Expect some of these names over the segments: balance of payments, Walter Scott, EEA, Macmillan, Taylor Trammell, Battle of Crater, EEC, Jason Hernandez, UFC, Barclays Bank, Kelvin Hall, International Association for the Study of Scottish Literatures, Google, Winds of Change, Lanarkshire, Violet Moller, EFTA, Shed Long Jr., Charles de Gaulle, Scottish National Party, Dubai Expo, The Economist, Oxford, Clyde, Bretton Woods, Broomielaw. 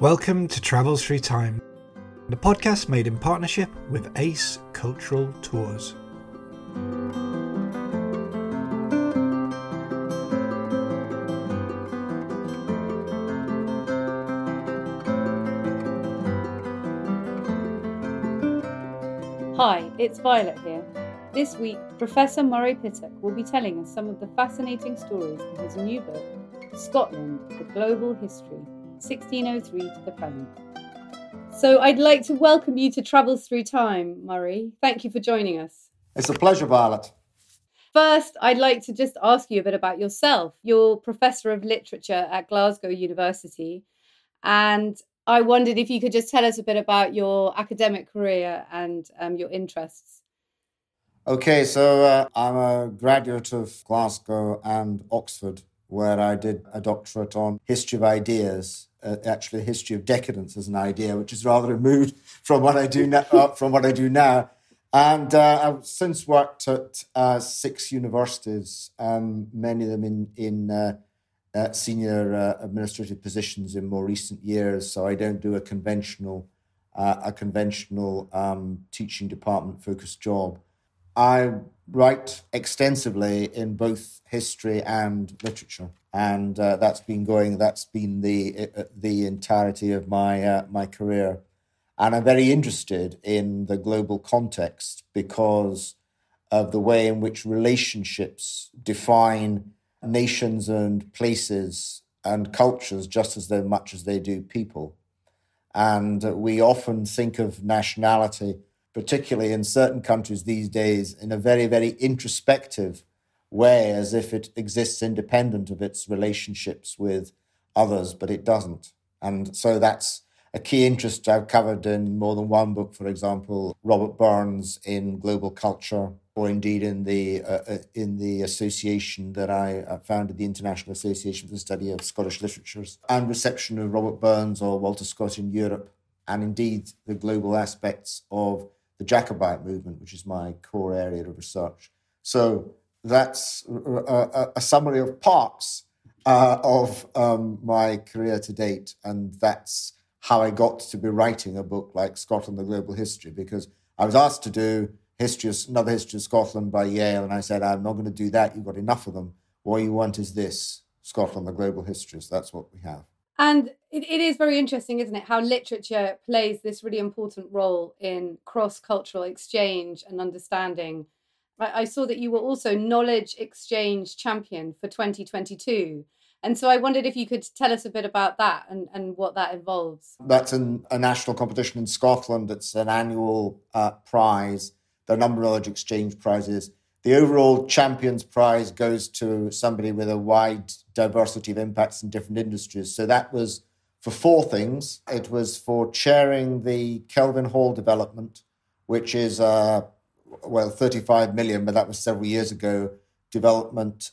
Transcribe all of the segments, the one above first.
Welcome to Travels Through Time, the podcast made in partnership with Ace Cultural Tours. Hi, it's Violet here. This week, Professor Murray Pittock will be telling us some of the fascinating stories in his new book, Scotland, The Global History, 1603 to the present. So I'd like to welcome you to Travels Through Time, Murray. Thank you for joining us. It's a pleasure, Violet. First, I'd like to just ask you a bit about yourself. You're Professor of Literature at Glasgow University, and I wondered if you could just tell us a bit about your academic career and your interests. Okay, so I'm a graduate of Glasgow and Oxford, where I did a doctorate on history of ideas, actually history of decadence as an idea, which is rather removed from what I do now. And I've since worked at six universities, many of them in senior administrative positions in more recent years. So I don't do a conventional teaching department focused job. I write extensively in both history and literature, and that's been the entirety of my my career. And I'm very interested in the global context because of the way in which relationships define nations and places and cultures just as much as they do people. And we often think of nationality, particularly in certain countries these days, in a very, very introspective way, as if it exists independent of its relationships with others, but it doesn't. And so that's a key interest I've covered in more than one book, for example, Robert Burns in Global Culture, or indeed in the association that I founded, the International Association for the Study of Scottish Literatures, and reception of Robert Burns or Walter Scott in Europe, and indeed the global aspects of the Jacobite movement, which is my core area of research. So that's a summary of parts of my career to date, and that's how I got to be writing a book like Scotland, the Global History, because I was asked to do another history of Scotland by Yale, and I said, I'm not going to do that, you've got enough of them. What you want is this, Scotland, the Global History, so that's what we have. And it is very interesting, isn't it, how literature plays this really important role in cross-cultural exchange and understanding. I saw that you were also Knowledge Exchange Champion for 2022. And so I wondered if you could tell us a bit about that and what that involves. That's a national competition in Scotland. It's an annual prize. There are a number of knowledge exchange prizes. The overall Champions Prize goes to somebody with a wide diversity of impacts in different industries. So that was for four things. It was for chairing the Kelvin Hall development, which is, $35 million, but that was several years ago, development,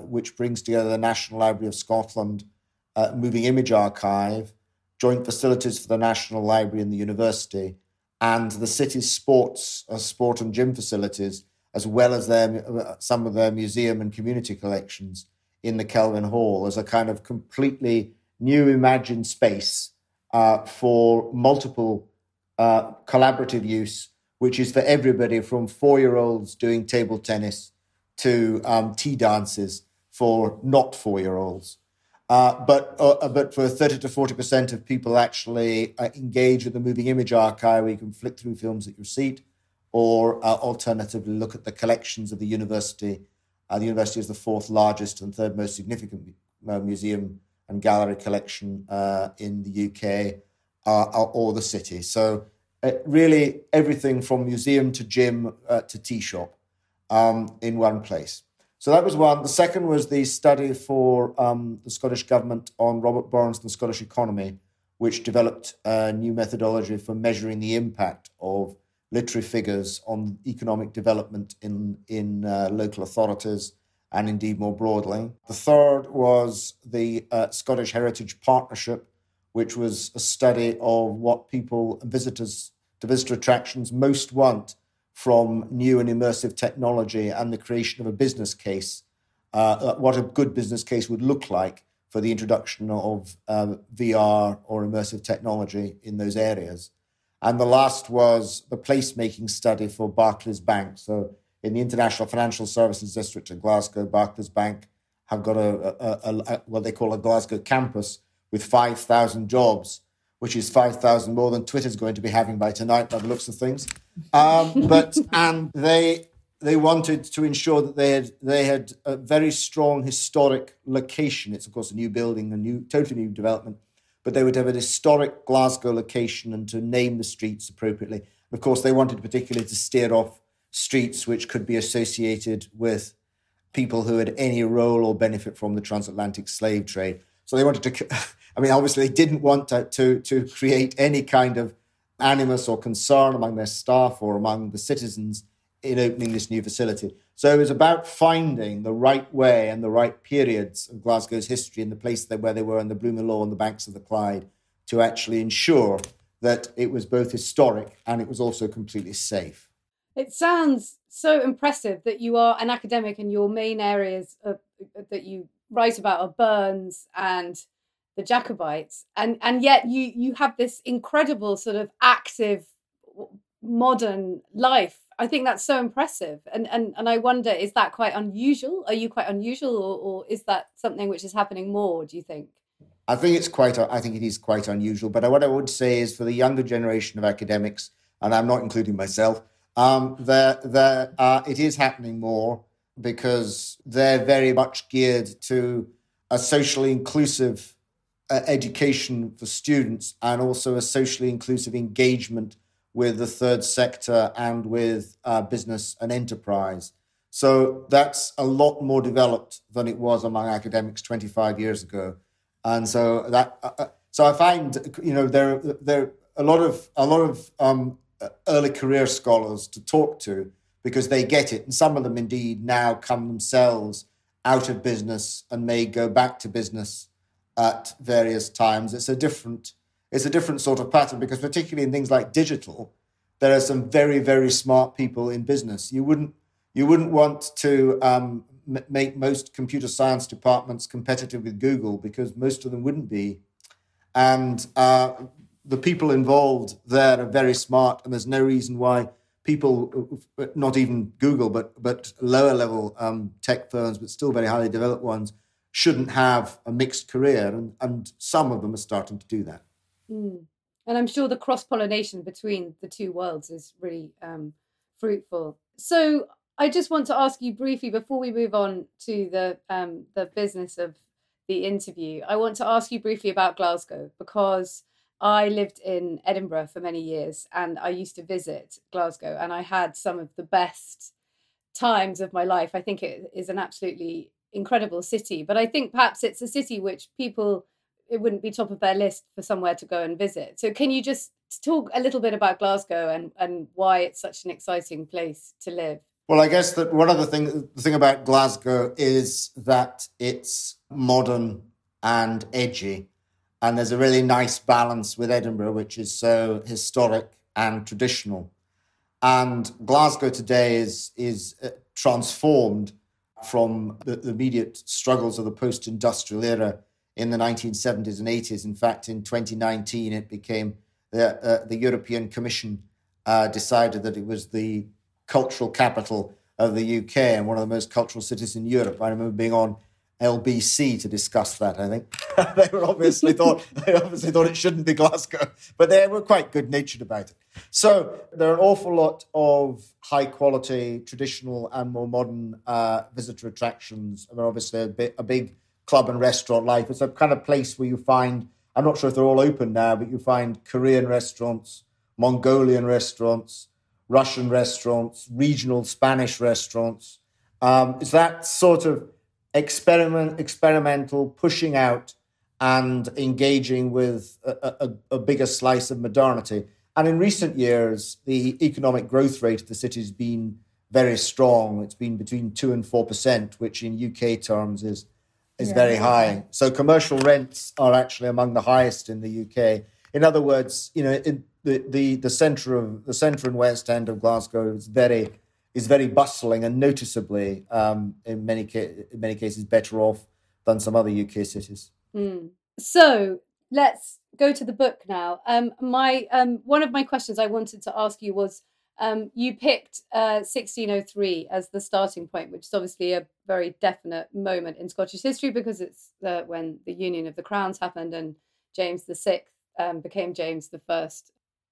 which brings together the National Library of Scotland, Moving Image Archive, joint facilities for the National Library and the University, and the city's sport and gym facilities, as well as some of their museum and community collections in the Kelvin Hall, as a kind of completely new imagined space for multiple collaborative use, which is for everybody from four-year-olds doing table tennis to tea dances for not four-year-olds. But for 30 to 40% of people actually engage with the Moving Image Archive, where you can flick through films at your seat, or alternatively look at the collections of the university. The university is the fourth largest and third most significant museum and gallery collection in the UK or the city. So really everything from museum to gym to tea shop in one place. So that was one. The second was the study for the Scottish government on Robert Burns and the Scottish economy, which developed a new methodology for measuring the impact of literary figures on economic development in local authorities and indeed more broadly. The third was the Scottish Heritage Partnership, which was a study of what people, visitors to visitor attractions, most want from new and immersive technology and the creation of a business case, what a good business case would look like for the introduction of VR or immersive technology in those areas. And the last was the placemaking study for Barclays Bank. So in the International Financial Services District in Glasgow, Barclays Bank have got a what they call a Glasgow campus with 5,000 jobs, which is 5,000 more than Twitter's going to be having by tonight by the looks of things. They wanted to ensure that they had a very strong historic location. It's, of course, a new building, totally new development, but they would have a historic Glasgow location and to name the streets appropriately. Of course, they wanted particularly to steer off streets which could be associated with people who had any role or benefit from the transatlantic slave trade. So they wanted to, obviously they didn't want to create any kind of animus or concern among their staff or among the citizens in opening this new facility. So it was about finding the right way and the right periods of Glasgow's history and the place where they were in the Broomielaw and the banks of the Clyde to actually ensure that it was both historic and it was also completely safe. It sounds so impressive that you are an academic and your main areas that you write about are Burns and the Jacobites. And yet you have this incredible sort of active modern life. I think that's so impressive. And I wonder, is that quite unusual? Are you quite unusual or is that something which is happening more, do you think? I think it is quite unusual. But what I would say is for the younger generation of academics, and I'm not including myself, it is happening more because they're very much geared to a socially inclusive education for students and also a socially inclusive engagement with the third sector and with business and enterprise. So that's a lot more developed than it was among academics 25 years ago. And so that, so I find, there are a lot of early career scholars to talk to because they get it. And some of them indeed now come themselves out of business and may go back to business at various times. It's a different sort of pattern because particularly in things like digital, there are some very, very smart people in business. You wouldn't want to make most computer science departments competitive with Google because most of them wouldn't be. And the people involved there are very smart and there's no reason why people, not even Google, but lower level tech firms, but still very highly developed ones, shouldn't have a mixed career. And some of them are starting to do that. Mm. And I'm sure the cross-pollination between the two worlds is really fruitful. So I just want to ask you briefly, before we move on to the business of the interview, I want to ask you briefly about Glasgow, because I lived in Edinburgh for many years and I used to visit Glasgow and I had some of the best times of my life. I think it is an absolutely incredible city, but I think perhaps it's a city which people... it wouldn't be top of their list for somewhere to go and visit. So can you just talk a little bit about Glasgow and why it's such an exciting place to live? Well, I guess that one other thing, the thing about Glasgow is that it's modern and edgy. And there's a really nice balance with Edinburgh, which is so historic and traditional. And Glasgow today is transformed from the immediate struggles of the post-industrial era in the 1970s and 80s. In fact, in 2019, it became the European Commission decided that it was the cultural capital of the UK and one of the most cultural cities in Europe. I remember being on LBC to discuss that, I think. They obviously thought it shouldn't be Glasgow, but they were quite good-natured about it. So there are an awful lot of high-quality, traditional and more modern visitor attractions. There are obviously a big club and restaurant life. It's a kind of place where you find, I'm not sure if they're all open now, but you find Korean restaurants, Mongolian restaurants, Russian restaurants, regional Spanish restaurants. It's that sort of experimental pushing out and engaging with a bigger slice of modernity. And in recent years, the economic growth rate of the city has been very strong. It's been between 2% and 4%, which in UK terms is very high. So commercial rents are actually among the highest in the UK. In other words, in the centre and west end of Glasgow is very bustling and noticeably in many cases better off than some other UK cities. Mm. So let's go to the book now. One of my questions I wanted to ask you was, you picked 1603 as the starting point, which is obviously a very definite moment in Scottish history because it's when the Union of the Crowns happened and James VI became James I.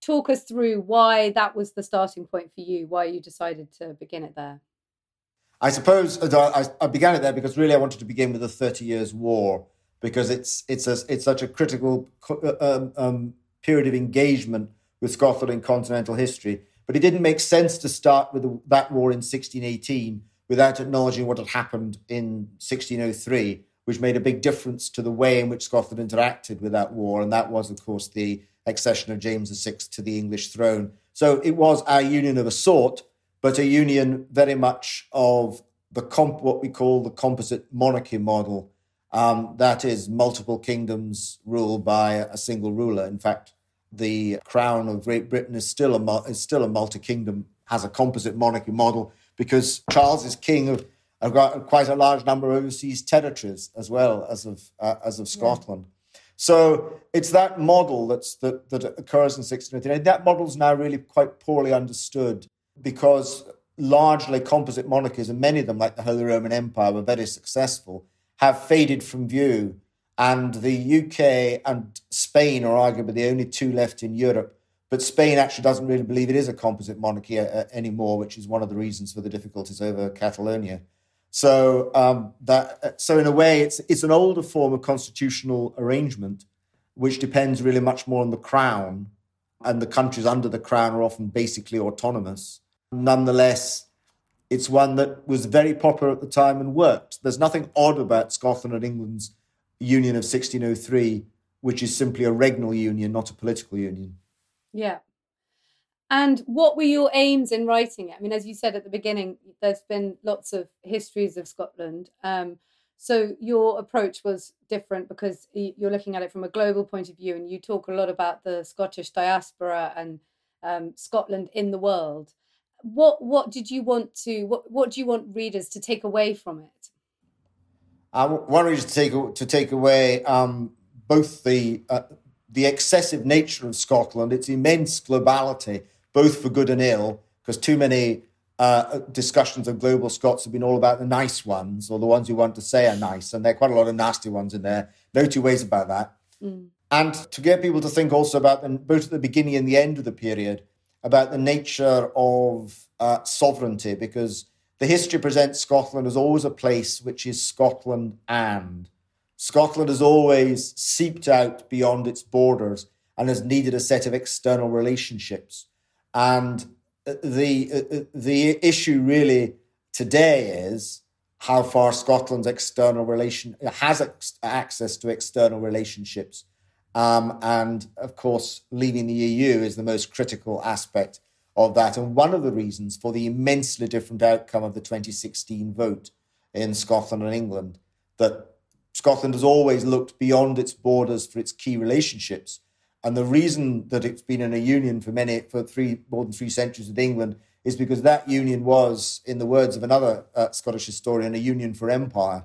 Talk us through why that was the starting point for you, why you decided to begin it there. I suppose I began it there because really I wanted to begin with the 30 Years' War, because it's such a critical period of engagement with Scotland in continental history. But it didn't make sense to start with that war in 1618 without acknowledging what had happened in 1603, which made a big difference to the way in which Scotland interacted with that war. And that was, of course, the accession of James VI to the English throne. So it was our union of a sort, but a union very much of the what we call the composite monarchy model. That is, multiple kingdoms ruled by a single ruler. In fact, the crown of Great Britain is still a multi-kingdom, has a composite monarchy model, because Charles is king of quite a large number of overseas territories as well as of Scotland. Yeah. So it's that model that occurs in 1603. And that model's now really quite poorly understood, because largely composite monarchies, and many of them, like the Holy Roman Empire, were very successful, have faded from view. And the UK and Spain are arguably the only two left in Europe. But Spain actually doesn't really believe it is a composite monarchy anymore, which is one of the reasons for the difficulties over Catalonia. So in a way, it's an older form of constitutional arrangement, which depends really much more on the crown, and the countries under the crown are often basically autonomous. Nonetheless, it's one that was very popular at the time and worked. There's nothing odd about Scotland and England's union of 1603, which is simply a regnal union, not a political union. Yeah. And what were your aims in writing it? I mean, as you said at the beginning, there's been lots of histories of Scotland. So your approach was different because you're looking at it from a global point of view, and you talk a lot about the Scottish diaspora and Scotland in the world. What do you want readers to take away from it? I want readers to take away both the excessive nature of Scotland, its immense globality, both for good and ill, because too many discussions of global Scots have been all about the nice ones, or the ones you want to say are nice, and there are quite a lot of nasty ones in there. No two ways about that. Mm. And to get people to think also about them, both at the beginning and the end of the period, about the nature of sovereignty, because the history presents Scotland as always a place which is Scotland, and Scotland has always seeped out beyond its borders and has needed a set of external relationships. And the issue really today is how far Scotland's access to external relationships. And of course, leaving the EU is the most critical aspect of that, and one of the reasons for the immensely different outcome of the 2016 vote in Scotland and England, that Scotland has always looked beyond its borders for its key relationships. And the reason that it's been in a union for more than three centuries with England is because that union was, in the words of another Scottish historian, a union for empire.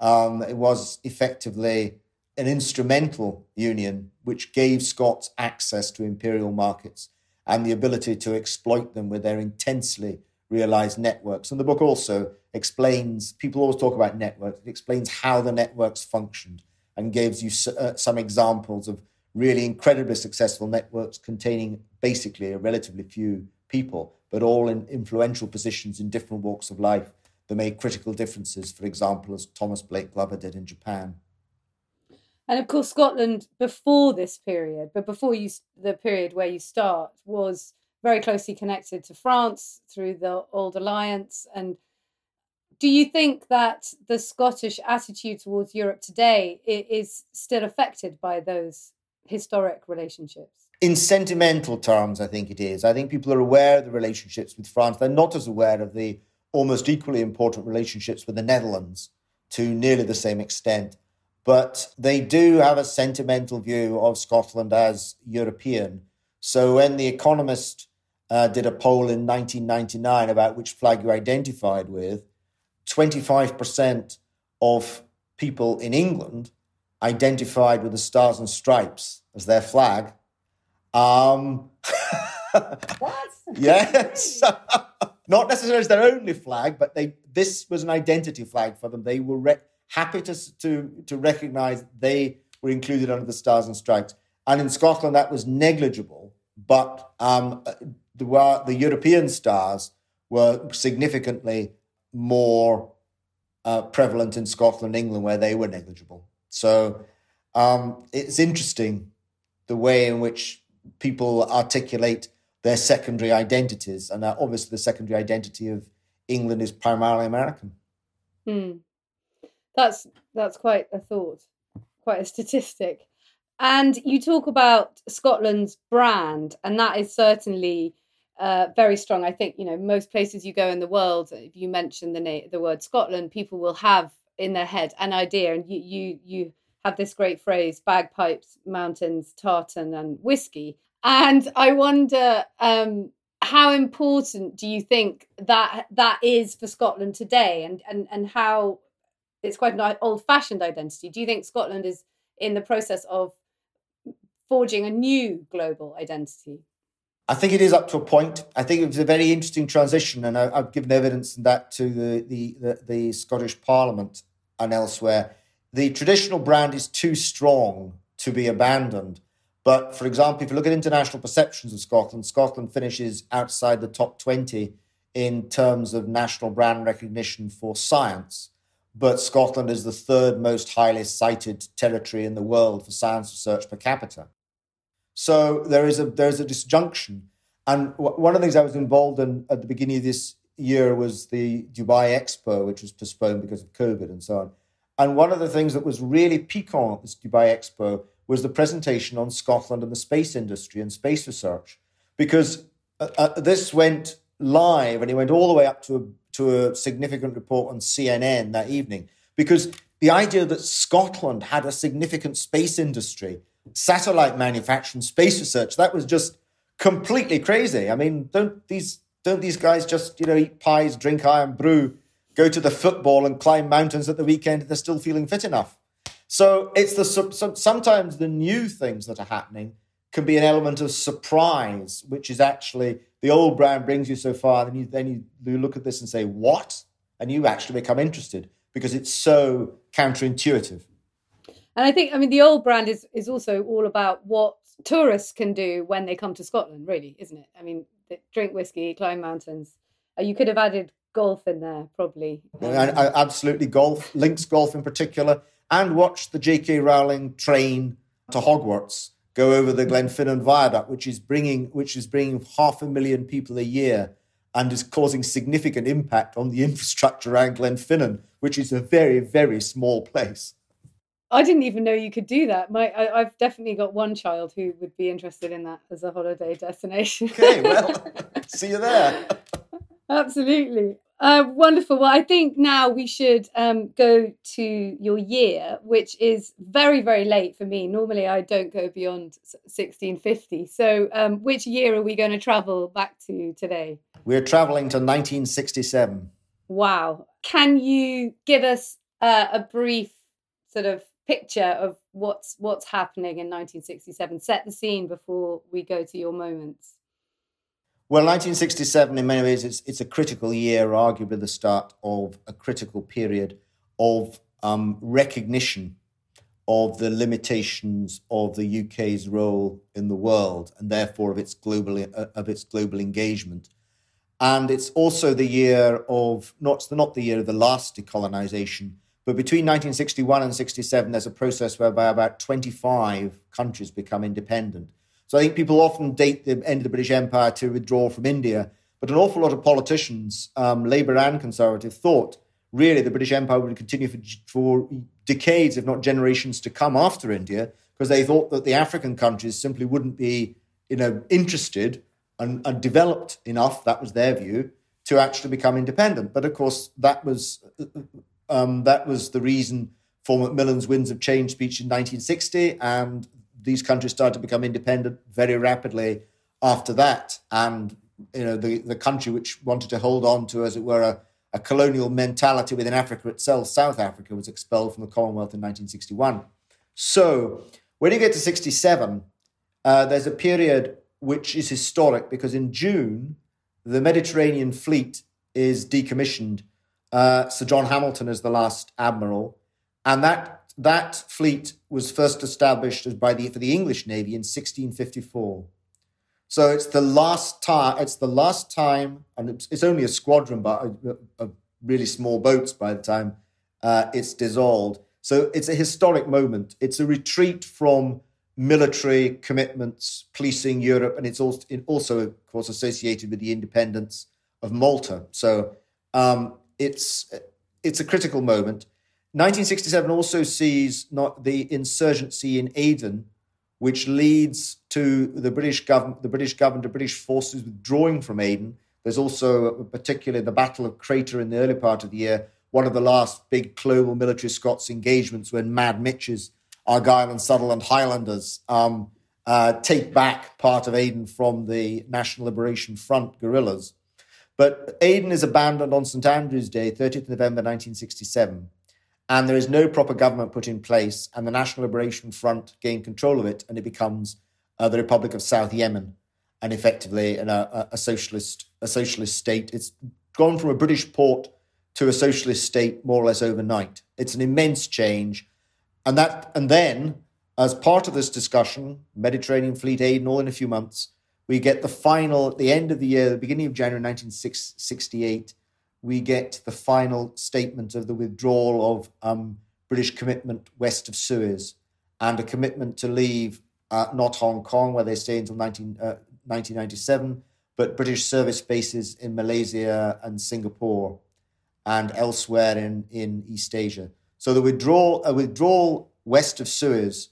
It was effectively an instrumental union which gave Scots access to imperial markets and the ability to exploit them with their intensely realised networks. And the book also explains, people always talk about networks, it explains how the networks functioned and gives you some examples of really incredibly successful networks containing basically a relatively few people, but all in influential positions in different walks of life that made critical differences, for example, as Thomas Blake Glover did in Japan. And of course, Scotland before this period, but the period where you start, was very closely connected to France through the Old Alliance. And do you think that the Scottish attitude towards Europe today is still affected by those historic relationships? In sentimental terms, I think it is. I think people are aware of the relationships with France. They're not as aware of the almost equally important relationships with the Netherlands to nearly the same extent. But they do have a sentimental view of Scotland as European. So when The Economist did a poll in 1999 about which flag you identified with, 25% of people in England identified with the Stars and Stripes as their flag. What? Yes. Not necessarily as their only flag, but this was an identity flag for them. They were happy to recognise they were included under the Stars and Stripes. And in Scotland, that was negligible, but the European stars were significantly more prevalent in Scotland and England, where they were negligible. So it's interesting the way in which people articulate their secondary identities. And obviously the secondary identity of England is primarily American. That's quite a thought, quite a statistic. And you talk about Scotland's brand, and that is certainly very strong. I think, most places you go in the world, if you mention the word Scotland, people will have in their head an idea. And you have this great phrase, bagpipes, mountains, tartan and whiskey. And I wonder how important do you think that is for Scotland today, and how it's quite an old-fashioned identity. Do you think Scotland is in the process of forging a new global identity? I think it is up to a point. I think it was a very interesting transition, and I've given evidence in that to the Scottish Parliament and elsewhere. The traditional brand is too strong to be abandoned. But, for example, if you look at international perceptions of Scotland, Scotland finishes outside the top 20 in terms of national brand recognition for science. But Scotland is the third most highly cited territory in the world for science research per capita. So there is a disjunction. And one of the things I was involved in at the beginning of this year was the Dubai Expo, which was postponed because of COVID and so on. And one of the things that was really piquant at this Dubai Expo was the presentation on Scotland and the space industry and space research, because this went live and it went all the way up to a significant report on CNN that evening, because the idea that Scotland had a significant space industry, satellite manufacturing, space research, that was just completely crazy. I mean, don't these guys just, eat pies, drink iron brew, go to the football and climb mountains at the weekend if they're still feeling fit enough? So it's sometimes the new things that are happening can be an element of surprise, which is actually the old brand brings you so far, and then you look at this and say, what? And you actually become interested because it's so counterintuitive. And I think, the old brand is also all about what tourists can do when they come to Scotland, really, isn't it? Drink whiskey, climb mountains. You could have added golf in there, probably. Absolutely, golf, links golf in particular, and watch the J.K. Rowling train to Hogwarts go over the Glenfinnan Viaduct, which is bringing 500,000 people a year and is causing significant impact on the infrastructure around Glenfinnan, which is a very, very small place. I didn't even know you could do that. I've definitely got one child who would be interested in that as a holiday destination. Okay, well, see you there. Absolutely. Wonderful. Well, I think now we should go to your year, which is very, very late for me. Normally, I don't go beyond 1650. So which year are we going to travel back to today? We're travelling to 1967. Wow. Can you give us a brief sort of picture of what's happening in 1967? Set the scene before we go to your moments. Well, 1967, in many ways, it's a critical year, arguably the start of a critical period of recognition of the limitations of the UK's role in the world, and therefore of its global engagement. And it's also the year of not the year of the last decolonisation, but between 1961 and 67, there's a process whereby about 25 countries become independent. So I think people often date the end of the British Empire to withdrawal from India, but an awful lot of politicians, Labour and Conservative, thought really the British Empire would continue for decades, if not generations, to come after India, because they thought that the African countries simply wouldn't be, interested and developed enough, that was their view, to actually become independent. But of course, that was the reason for Macmillan's Winds of Change speech in 1960, and these countries started to become independent very rapidly after that. And, the country which wanted to hold on to, as it were, a colonial mentality within Africa itself, South Africa, was expelled from the Commonwealth in 1961. So when you get to 67, there's a period which is historic because in June, the Mediterranean fleet is decommissioned. Sir John Hamilton is the last admiral. And that fleet was first established for the English Navy in 1654. So it's the last time, and it's only a squadron of really small boats by the time it's dissolved. So it's a historic moment. It's a retreat from military commitments, policing Europe, and it's also, of course, associated with the independence of Malta. So it's a critical moment. 1967 also sees not the insurgency in Aden, which leads to the British forces withdrawing from Aden. There's also, particularly, the Battle of Crater in the early part of the year, one of the last big global military Scots engagements when Mad Mitch's Argyll and Sutherland Highlanders take back part of Aden from the National Liberation Front guerrillas. But Aden is abandoned on St Andrew's Day, 30th November 1967. And there is no proper government put in place, and the National Liberation Front gain control of it, and it becomes the Republic of South Yemen, and effectively a socialist state. It's gone from a British port to a socialist state more or less overnight. It's an immense change, and then, as part of this discussion, Mediterranean Fleet, Aid, all in a few months, we get the final at the end of the year, the beginning of January 1968. We get the final statement of the withdrawal of British commitment west of Suez and a commitment to leave not Hong Kong, where they stay until 1997, but British service bases in Malaysia and Singapore and elsewhere in East Asia. So a withdrawal west of Suez,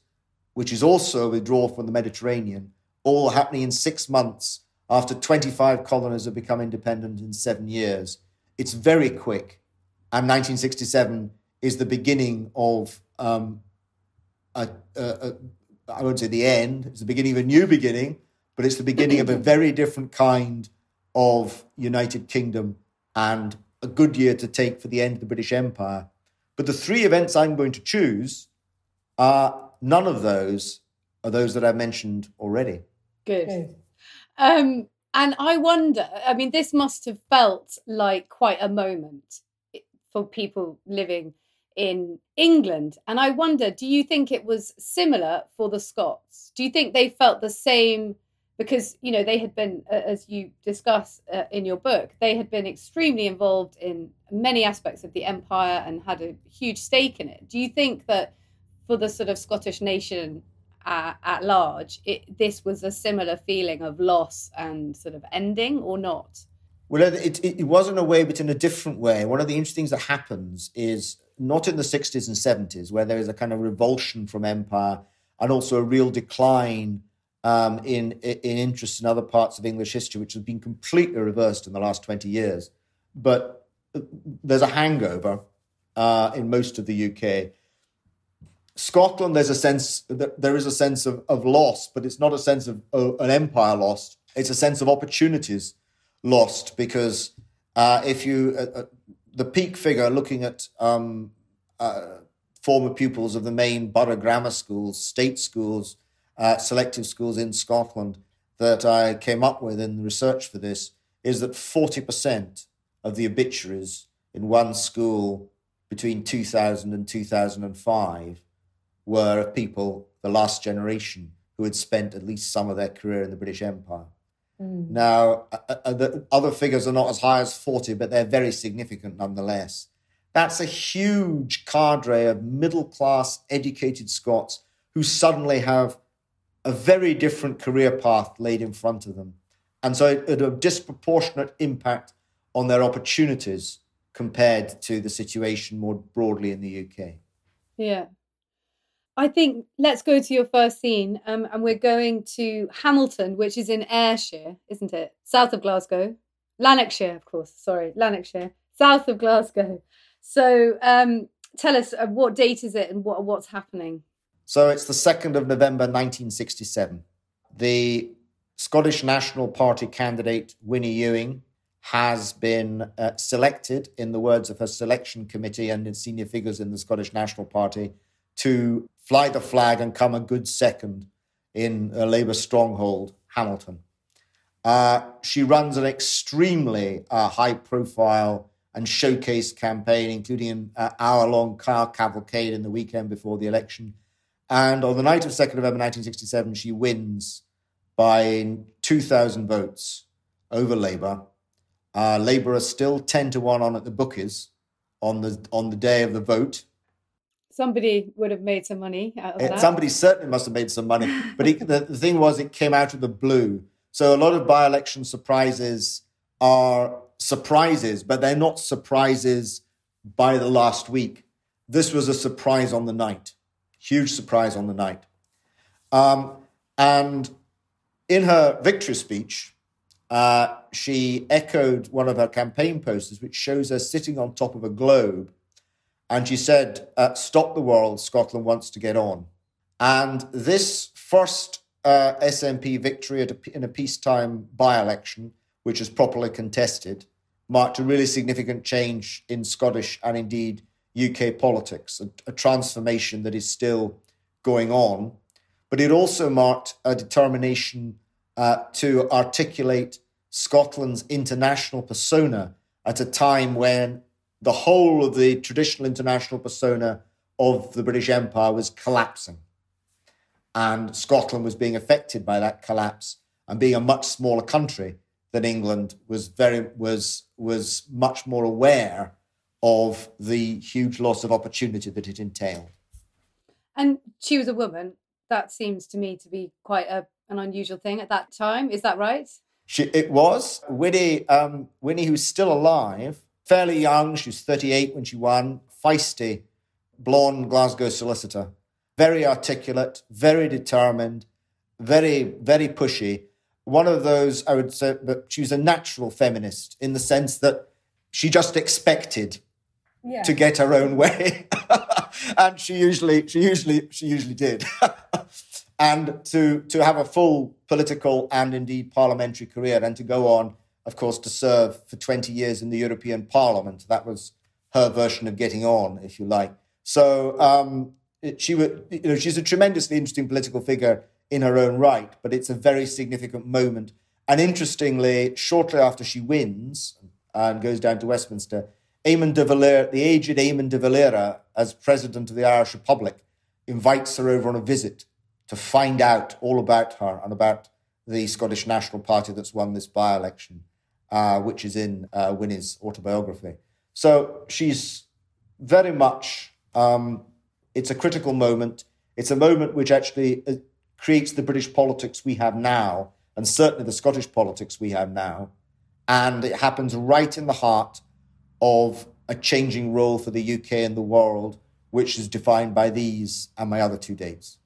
which is also a withdrawal from the Mediterranean, all happening in 6 months after 25 colonies have become independent in 7 years. It's very quick, and 1967 is the beginning of, I won't say the end, it's the beginning of a new beginning, but it's the beginning of a very different kind of United Kingdom and a good year to take for the end of the British Empire. But the three events I'm going to choose, none of those are those that I've mentioned already. Good. And I wonder, I mean, this must have felt like quite a moment for people living in England. And I wonder, do you think it was similar for the Scots? Do you think they felt the same? Because, you know, they had been, as you discuss in your book, they had been extremely involved in many aspects of the empire and had a huge stake in it. Do you think that for the sort of Scottish nation at large, this was a similar feeling of loss and sort of ending, or not? Well, it was in a way, but in a different way. One of the interesting things that happens is not in the 60s and 70s, where there is a kind of revulsion from empire and also a real decline in interest in other parts of English history, which has been completely reversed in the last 20 years. But there's a hangover in most of the UK. Scotland, there is a sense of loss, but it's not a sense of an empire lost. It's a sense of opportunities lost, because if you the peak figure, looking at former pupils of the main borough grammar schools, state schools, selective schools in Scotland that I came up with in the research for this, is that 40% of the obituaries in one school between 2000 and 2005 were of people, the last generation, who had spent at least some of their career in the British Empire. Mm. Now, the other figures are not as high as 40, but they're very significant nonetheless. That's a huge cadre of middle-class, educated Scots who suddenly have a very different career path laid in front of them. And so it had a disproportionate impact on their opportunities compared to the situation more broadly in the UK. Yeah. I think let's go to your first scene, and we're going to Hamilton, which is in Ayrshire, isn't it? South of Glasgow. Lanarkshire, of course. Sorry, Lanarkshire. South of Glasgow. So tell us, what date is it and what's happening? So it's the 2nd of November 1967. The Scottish National Party candidate Winnie Ewing has been selected, in the words of her selection committee and in senior figures in the Scottish National Party, to fly the flag and come a good second in a Labour stronghold, Hamilton. She runs an extremely high-profile and showcased campaign, including an hour-long car cavalcade in the weekend before the election. And on the night of 2nd November 1967, she wins by 2,000 votes over Labour. Labour are still 10-1 on at the bookies on the day of the vote. Somebody would have made some money out of that. Somebody certainly must have made some money. But the thing was, it came out of the blue. So a lot of by-election surprises are surprises, but they're not surprises by the last week. This was a surprise on the night. Huge surprise on the night. And in her victory speech, she echoed one of her campaign posters, which shows her sitting on top of a globe. And she said, stop the world, Scotland wants to get on. And this first SNP victory in a peacetime by-election, which was properly contested, marked a really significant change in Scottish and indeed UK politics, a transformation that is still going on. But it also marked a determination to articulate Scotland's international persona at a time when the whole of the traditional international persona of the British Empire was collapsing. And Scotland was being affected by that collapse, and being a much smaller country than England was much more aware of the huge loss of opportunity that it entailed. And she was a woman. That seems to me to be quite an unusual thing at that time. Is that right? It was. Winnie, who's still alive, fairly young, she was 38 when she won, feisty, blonde Glasgow solicitor, very articulate, very determined, very, very pushy. One of those, I would say, but she was a natural feminist in the sense that she just expected to get her own way, and she usually did. And to have a full political and indeed parliamentary career, and to go on, of course, to serve for 20 years in the European Parliament. That was her version of getting on, if you like. So she's a tremendously interesting political figure in her own right, but it's a very significant moment. And interestingly, shortly after she wins and goes down to Westminster, the aged Éamon de Valera, as President of the Irish Republic, invites her over on a visit to find out all about her and about the Scottish National Party that's won this by-election, which is in Winnie's autobiography. So she's very much, it's a critical moment. It's a moment which actually creates the British politics we have now, and certainly the Scottish politics we have now. And it happens right in the heart of a changing role for the UK and the world, which is defined by these and my other two dates.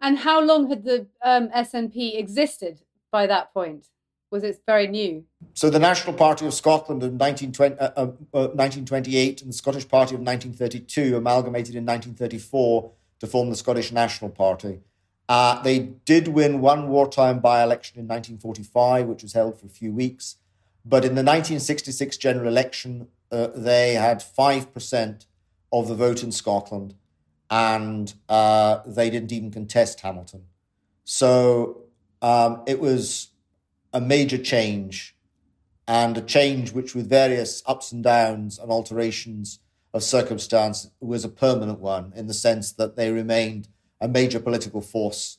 And how long had the SNP existed by that point? Was it very new? So the National Party of Scotland in 1928 and the Scottish Party of 1932 amalgamated in 1934 to form the Scottish National Party. They did win one wartime by-election in 1945, which was held for a few weeks. But in the 1966 general election, they had 5% of the vote in Scotland, and they didn't even contest Hamilton. So it was a major change, and a change which, with various ups and downs and alterations of circumstance, was a permanent one, in the sense that they remained a major political force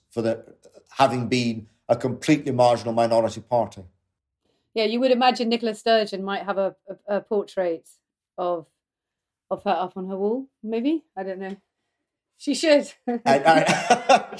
having been a completely marginal minority party. Yeah, you would imagine Nicola Sturgeon might have a portrait of her up on her wall, maybe? I don't know. She should.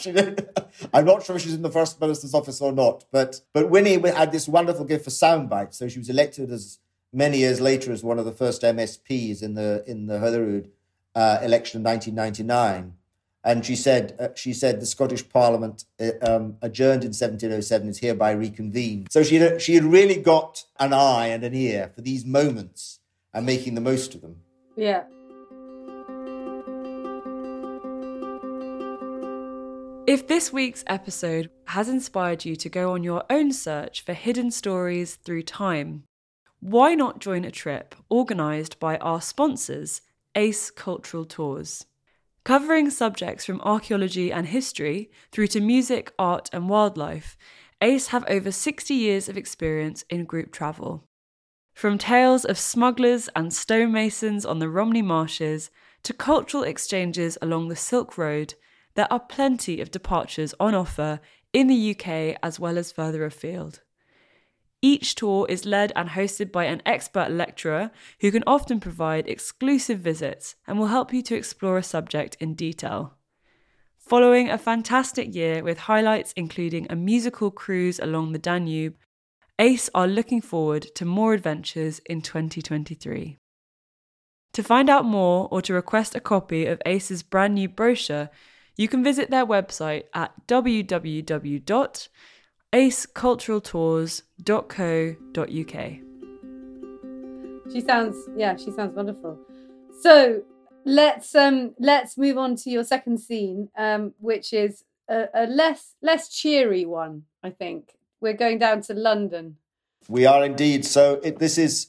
She did. I'm not sure if she's in the First Minister's office or not, but Winnie had this wonderful gift for soundbites, so she was elected as many years later as one of the first MSPs in the Holyrood election in 1999. And she said the Scottish Parliament adjourned in 1707 is hereby reconvened. So she had really got an eye and an ear for these moments and making the most of them. Yeah. If this week's episode has inspired you to go on your own search for hidden stories through time, why not join a trip organised by our sponsors, Ace Cultural Tours? Covering subjects from archaeology and history through to music, art and wildlife, Ace have over 60 years of experience in group travel. From tales of smugglers and stonemasons on the Romney marshes to cultural exchanges along the Silk Road, there are plenty of departures on offer in the UK as well as further afield. Each tour is led and hosted by an expert lecturer who can often provide exclusive visits and will help you to explore a subject in detail. Following a fantastic year with highlights including a musical cruise along the Danube, Ace are looking forward to more adventures in 2023. To find out more or to request a copy of Ace's brand new brochure, you can visit their website at www.aceculturaltours.co.uk. She sounds wonderful. So let's move on to your second scene, which is a less cheery one, I think. We're going down to London. We are indeed. So this is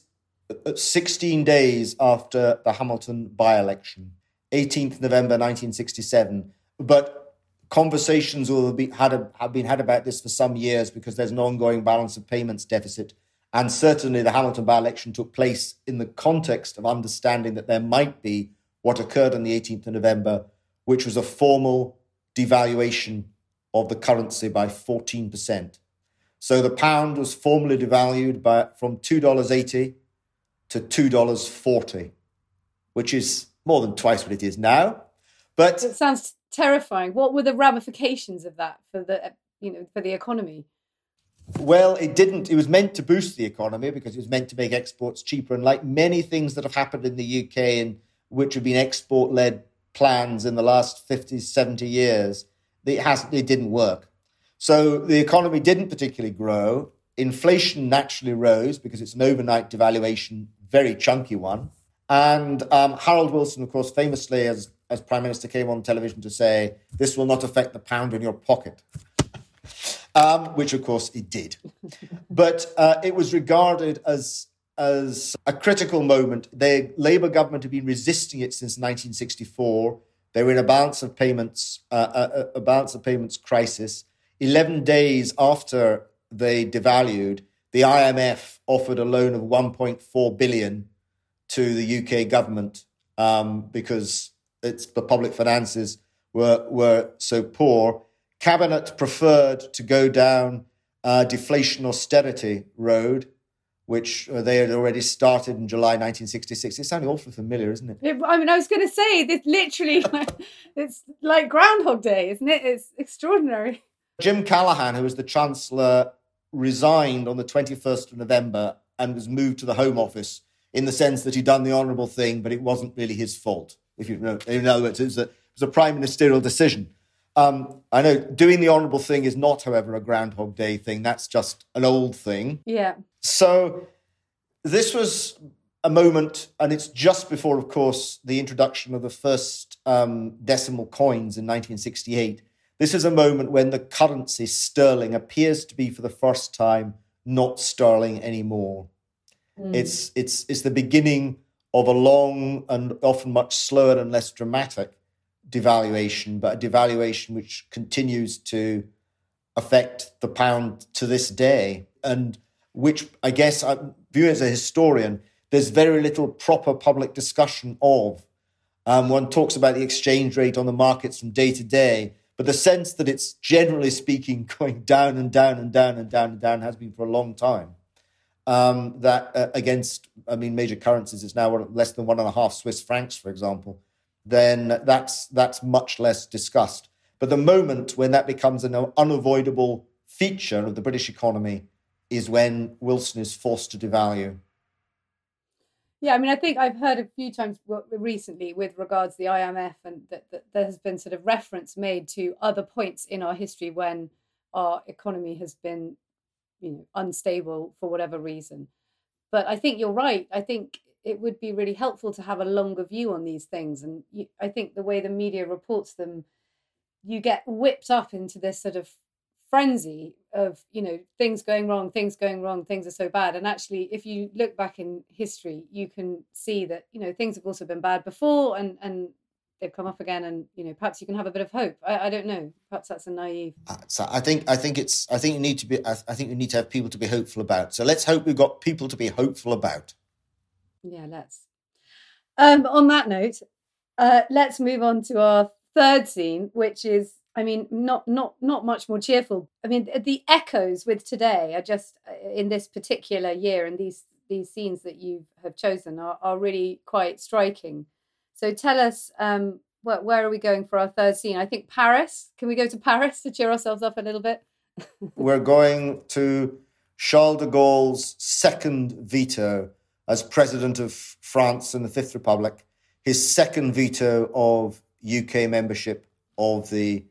16 days after the Hamilton by-election, 18th November 1967. But conversations will be have been had about this for some years because there's an ongoing balance of payments deficit. And certainly the Hamilton by-election took place in the context of understanding that there might be what occurred on the 18th of November, which was a formal devaluation of the currency by 14%. So the pound was formally devalued from $2.80 to $2.40, which is more than twice what it is now. But it sounds terrifying. What were the ramifications of that for the economy? Well, it didn't. It was meant to boost the economy because it was meant to make exports cheaper. And like many things that have happened in the UK and which have been export-led plans in the last 50, 70 years, it didn't work. So the economy didn't particularly grow. Inflation naturally rose because it's an overnight devaluation, very chunky one. And Harold Wilson, of course, famously as Prime Minister, came on television to say, "This will not affect the pound in your pocket," which, of course, it did. But it was regarded as a critical moment. The Labour government had been resisting it since 1964. They were in a balance of payments crisis. 11 days after they devalued, the IMF offered a loan of $1.4 billion to the UK government because the public finances were so poor. Cabinet preferred to go down deflation austerity road, which they had already started in July 1966. It's sounding awfully familiar, isn't it? I mean, I was going to say, this literally, it's like Groundhog Day, isn't it? It's extraordinary. Jim Callaghan, who was the Chancellor, resigned on the 21st of November and was moved to the Home Office in the sense that he'd done the honourable thing, but it wasn't really his fault. If you know, in other words, it was a prime ministerial decision. I know doing the honourable thing is not, however, a Groundhog Day thing. That's just an old thing. Yeah. So this was a moment, and it's just before, of course, the introduction of the first decimal coins in 1968. This is a moment when the currency sterling appears to be, for the first time, not sterling anymore. Mm. It's the beginning of a long and often much slower and less dramatic devaluation, but a devaluation which continues to affect the pound to this day, and which I guess I view as a historian, there's very little proper public discussion of. One talks about the exchange rate on the markets from day to day, but the sense that it's generally speaking going down and down and down and down and down has been for a long time. Against major currencies, it's now less than 1.5 Swiss francs, for example, then that's much less discussed. But the moment when that becomes an unavoidable feature of the British economy is when Wilson is forced to devalue. Yeah, I mean, I think I've heard a few times recently with regards to the IMF and that there has been sort of reference made to other points in our history when our economy has been unstable for whatever reason. But I think you're right. I think it would be really helpful to have a longer view on these things. And I think the way the media reports them, you get whipped up into this sort of frenzy of, things going wrong, things are so bad. And actually, if you look back in history, you can see that, things have also been bad before and they've come up again, and you know, perhaps you can have a bit of hope. I don't know. Perhaps that's a naive. So I think you need to have people to be hopeful about. So let's hope we've got people to be hopeful about. Yeah, let's. On that note, let's move on to our third scene, which is, I mean, not much more cheerful. I mean, the echoes with today are just in this particular year, and these scenes that you have chosen are really quite striking. So tell us, where are we going for our third scene? I think Paris. Can we go to Paris to cheer ourselves up a little bit? We're going to Charles de Gaulle's second veto as president of France in the Fifth Republic, his second veto of UK membership of the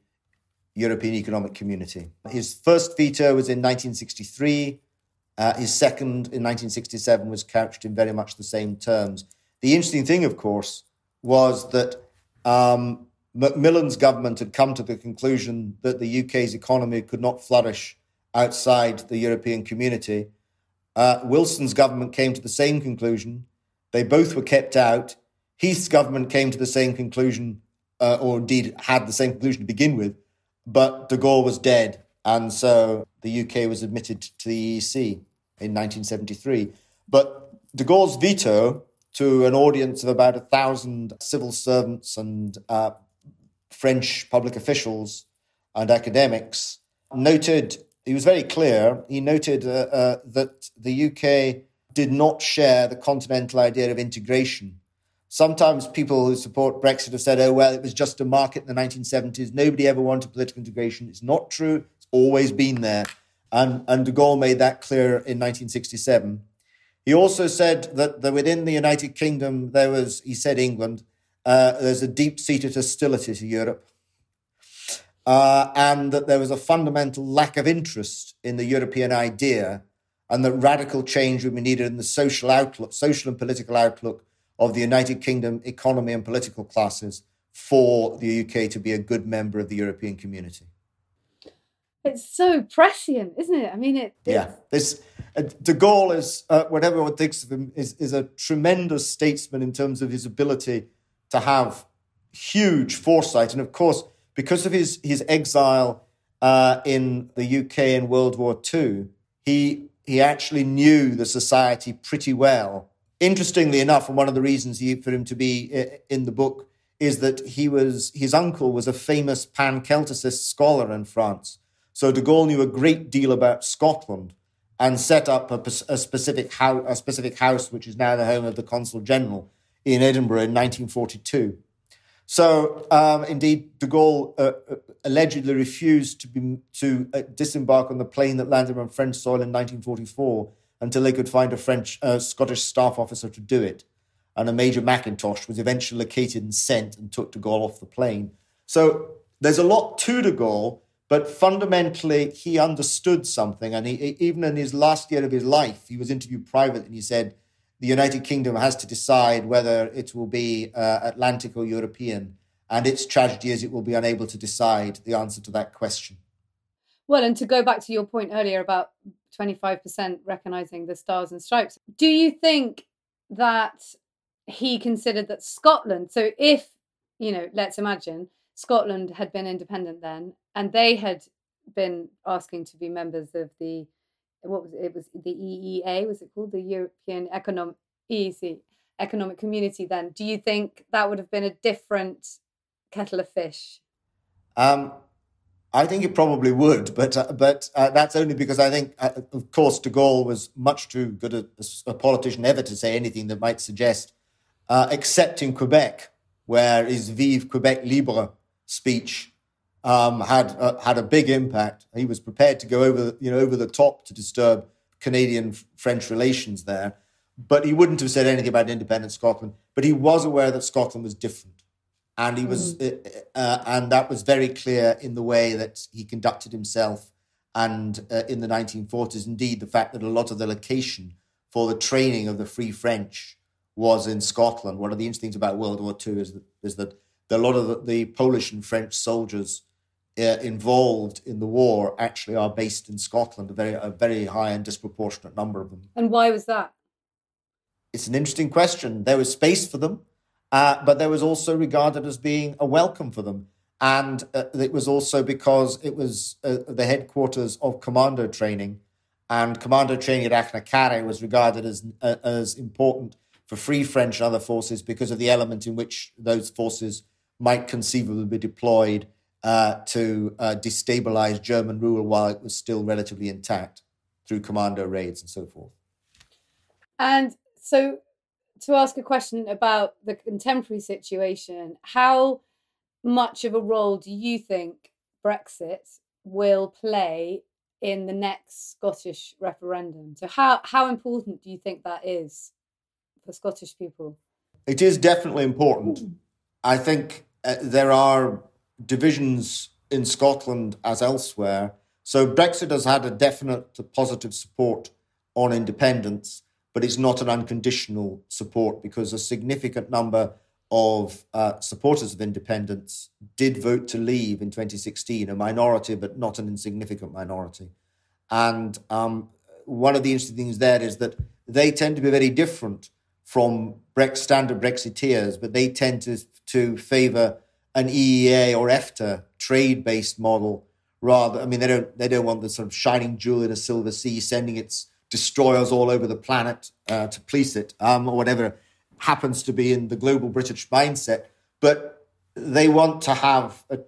European Economic Community. His first veto was in 1963. His second in 1967 was couched in very much the same terms. The interesting thing, of course, was that Macmillan's government had come to the conclusion that the UK's economy could not flourish outside the European community. Wilson's government came to the same conclusion. They both were kept out. Heath's government came to the same conclusion, or indeed had the same conclusion to begin with, but de Gaulle was dead, and so the UK was admitted to the EEC in 1973. But de Gaulle's veto to an audience of about 1,000 civil servants and French public officials and academics, he was very clear, he noted that the UK did not share the continental idea of integration. Sometimes people who support Brexit have said, oh, well, it was just a market in the 1970s. Nobody ever wanted political integration. It's not true. It's always been there. And de Gaulle made that clear in 1967. He also said that within the United Kingdom, England, there's a deep-seated hostility to Europe, and that there was a fundamental lack of interest in the European idea, and that radical change would be needed in the social and political outlook of the United Kingdom economy and political classes for the UK to be a good member of the European community. It's so prescient, isn't it? I mean, de Gaulle is, whatever one thinks of him, is a tremendous statesman in terms of his ability to have huge foresight. And of course, because of his exile in the UK in World War II, he actually knew the society pretty well. Interestingly enough, and one of the reasons for him to be in the book is that his uncle was a famous pan-Celticist scholar in France. So de Gaulle knew a great deal about Scotland and set up a specific house, which is now the home of the Consul General in Edinburgh in 1942. So indeed, de Gaulle allegedly refused to disembark on the plane that landed on French soil in 1944 until they could find a Scottish staff officer to do it. And a Major Mackintosh was eventually located and sent and took de Gaulle off the plane. So there's a lot to de Gaulle, but fundamentally he understood something. And he, even in his last year of his life, he was interviewed privately and he said, the United Kingdom has to decide whether it will be Atlantic or European. And its tragedy is it will be unable to decide the answer to that question. Well, and to go back to your point earlier about 25% recognising the Stars and Stripes, do you think that he considered that Scotland, so if, you know, let's imagine Scotland had been independent then and they had been asking to be members of the, the EEA, was it called? The European Economic Community then. Do you think that would have been a different kettle of fish? I think it probably would, but that's only because I think, of course, de Gaulle was much too good a politician ever to say anything that might suggest, except in Quebec, where his Vive Québec Libre speech had a big impact. He was prepared to go over the top to disturb Canadian-French relations there, but he wouldn't have said anything about independent Scotland. But he was aware that Scotland was different. And he was, and that was very clear in the way that he conducted himself, and in the 1940s, indeed, the fact that a lot of the location for the training of the Free French was in Scotland. One of the interesting things about World War II is that a lot of the Polish and French soldiers involved in the war actually are based in Scotland, a very high and disproportionate number of them. And why was that? It's an interesting question. There was space for them. but there was also regarded as being a welcome for them. And it was also because it was the headquarters of commando training, and commando training at Akhnakare was regarded as important for Free French and other forces because of the element in which those forces might conceivably be deployed to destabilize German rule while it was still relatively intact through commando raids and so forth. And so to ask a question about the contemporary situation, how much of a role do you think Brexit will play in the next Scottish referendum? So how important do you think that is for Scottish people? It is definitely important. I think there are divisions in Scotland as elsewhere. So Brexit has had a definite positive support on independence, but it's not an unconditional support because a significant number of supporters of independence did vote to leave in 2016, a minority, but not an insignificant minority. And one of the interesting things there is that they tend to be very different from standard Brexiteers, but they tend to favour an EEA or EFTA trade-based model rather. I mean, they don't want the sort of shining jewel in a silver sea sending its destroyers all over the planet to police it or whatever happens to be in the global British mindset, but they want to have the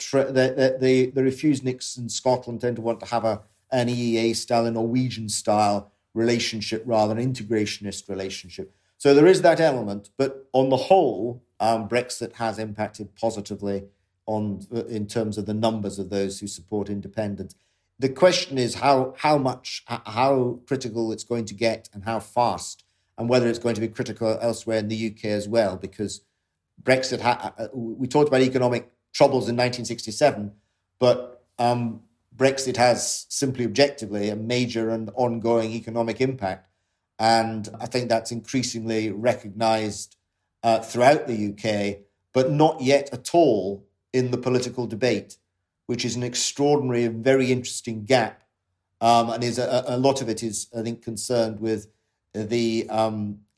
refuseniks in Scotland tend to want to have an EEA-style, a Norwegian-style relationship rather than an integrationist relationship. So there is that element, but on the whole, Brexit has impacted positively in terms of the numbers of those who support independence. The question is how critical it's going to get and how fast, and whether it's going to be critical elsewhere in the UK as well, because Brexit, we talked about economic troubles in 1967, but Brexit has simply objectively a major and ongoing economic impact. And I think that's increasingly recognised throughout the UK, but not yet at all in the political debate, which is an extraordinary and very interesting gap. And is a lot of it is, I think, concerned with the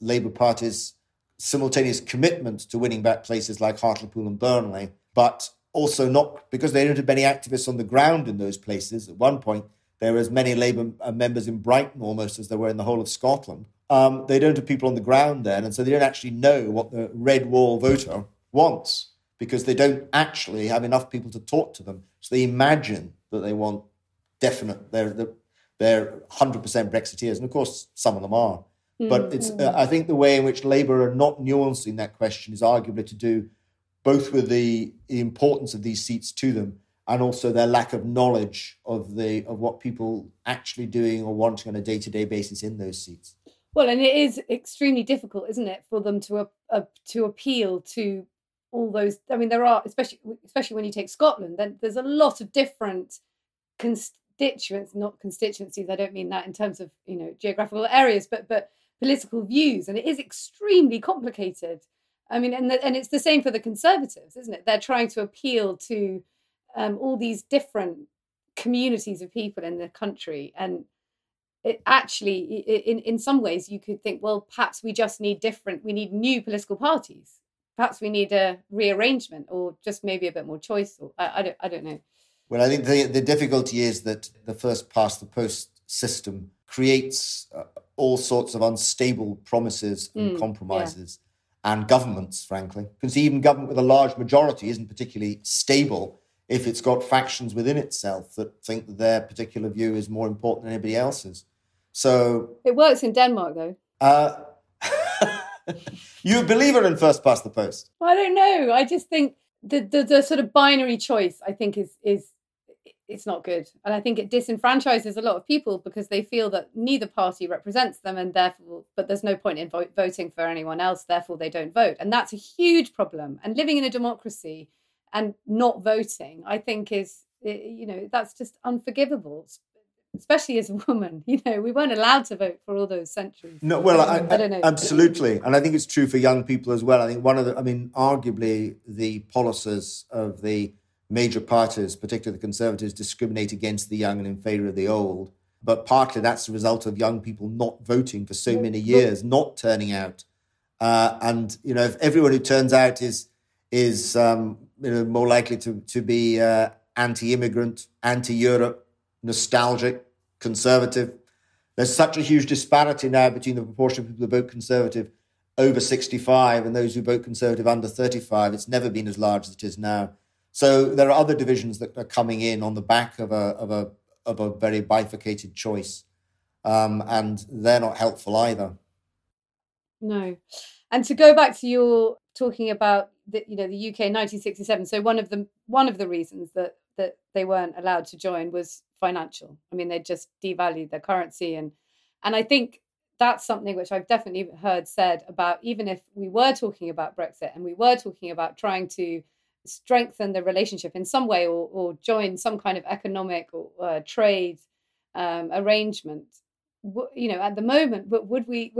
Labour Party's simultaneous commitment to winning back places like Hartlepool and Burnley, but also not because they don't have many activists on the ground in those places. At one point, there were as many Labour members in Brighton almost as there were in the whole of Scotland. They don't have people on the ground there, and so they don't actually know what the red wall voter wants because they don't actually have enough people to talk to them. So they imagine that they want definite... They're 100% Brexiteers, and of course some of them are. But it's I think the way in which Labour are not nuancing that question is arguably to do both with the importance of these seats to them and also their lack of knowledge of what people actually doing or wanting on a day-to-day basis in those seats. Well, and it is extremely difficult, isn't it, for them to appeal to all those... I mean, there are, especially when you take Scotland, then there's a lot of different... constituents, not constituencies, I don't mean that in terms of, you know, geographical areas, but political views, and it is extremely complicated. I mean, and it's the same for the Conservatives, isn't it? They're trying to appeal to all these different communities of people in the country, and it actually, in some ways, you could think, well, perhaps we just need we need new political parties, perhaps we need a rearrangement, or just maybe a bit more choice, or I don't know. Well, I think the difficulty is that the first-past-the-post system creates all sorts of unstable promises and compromises and governments, frankly. Because even government with a large majority isn't particularly stable if it's got factions within itself that think that their particular view is more important than anybody else's. So it works in Denmark, though. You're a believer in first-past-the-post? I don't know. I just think... The sort of binary choice, I think, is it's not good. And I think it disenfranchises a lot of people because they feel that neither party represents them and therefore, but there's no point in voting for anyone else, therefore they don't vote. And that's a huge problem. And living in a democracy and not voting, I think is, you know, that's just unforgivable, especially as a woman. You know, we weren't allowed to vote for all those centuries. No, well, I don't know. Absolutely. And I think it's true for young people as well. I think arguably the policies of the major parties, particularly the Conservatives, discriminate against the young and in favour of the old. But partly that's the result of young people not voting for so many years, not turning out And you know, if everyone who turns out is more likely to be anti-immigrant, anti-Europe, nostalgic, conservative. There's such a huge disparity now between the proportion of people who vote Conservative over 65 and those who vote Conservative under 35. It's never been as large as it is now. So there are other divisions that are coming in on the back of a very bifurcated choice, and they're not helpful either. No, and to go back to your talking about the UK in 1967. So one of the reasons that they weren't allowed to join was financial. I mean, they just devalued their currency, and I think that's something which I've definitely heard said about, even if we were talking about Brexit and we were talking about trying to strengthen the relationship in some way or join some kind of economic or trade arrangement, at the moment, but we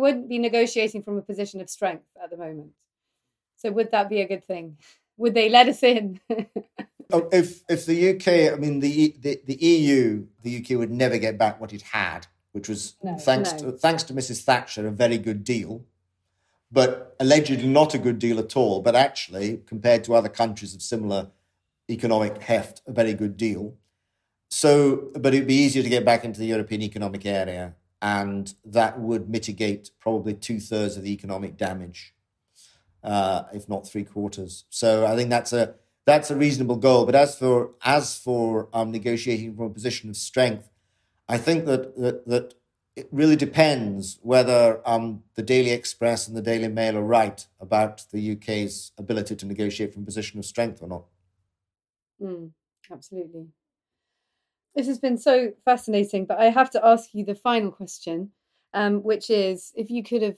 wouldn't be negotiating from a position of strength at the moment. So would that be a good thing? Would they let us in? If the UK, I mean, the EU, the UK would never get back what it had, which was, thanks to Mrs. Thatcher, a very good deal, but allegedly not a good deal at all, but actually, compared to other countries of similar economic heft, a very good deal. So, but it'd be easier to get back into the European Economic Area, and that would mitigate probably 2/3 of the economic damage, if not 3/4. So I think that's a reasonable goal. But as for negotiating from a position of strength, I think that it really depends whether the Daily Express and the Daily Mail are right about the UK's ability to negotiate from a position of strength or not. Mm, absolutely. This has been so fascinating, but I have to ask you the final question, which is, if you could have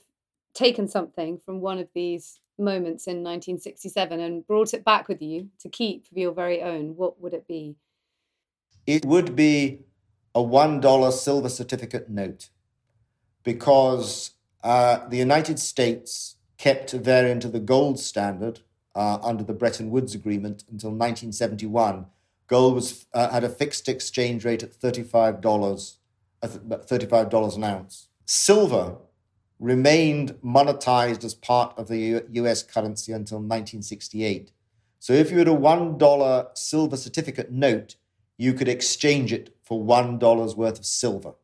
taken something from one of these moments in 1967 and brought it back with you to keep for your very own, what would it be? It would be a $1 silver certificate note, because the United States kept a variant of the gold standard under the Bretton Woods Agreement until 1971. Gold was had a fixed exchange rate at $35 an ounce. Silver remained monetized as part of the US currency until 1968. So if you had a $1 silver certificate note, you could exchange it for $1 worth of silver.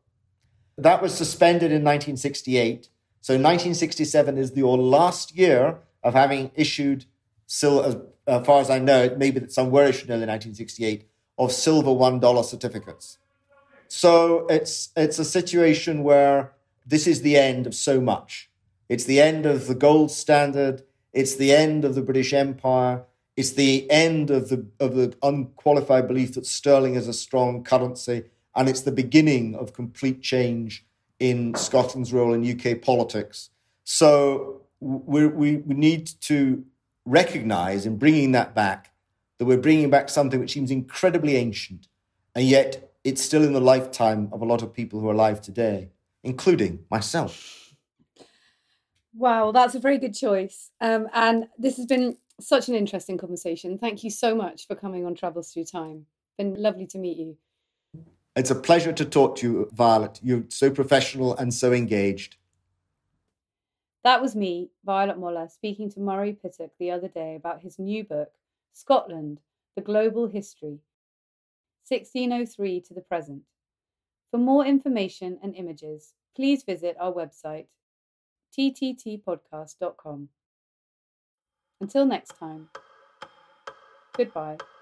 That was suspended in 1968. So 1967 is your last year of having issued silver, as far as I know, it may be that some were issued early 1968, of silver $1 certificates. So it's a situation where this is the end of so much. It's the end of the gold standard. It's the end of the British Empire. It's the end of the unqualified belief that sterling is a strong currency, and it's the beginning of complete change in Scotland's role in UK politics. So we need to recognise, in bringing that back, that we're bringing back something which seems incredibly ancient, and yet it's still in the lifetime of a lot of people who are alive today, including myself. Wow, that's a very good choice. And this has been such an interesting conversation. Thank you so much for coming on Travels Through Time. Been lovely to meet you. It's a pleasure to talk to you, Violet. You're so professional and so engaged. That was me, Violet Moller, speaking to Murray Pittock the other day about his new book, Scotland, The Global History, 1603 to the Present. For more information and images, please visit our website, tttpodcast.com. Until next time, goodbye.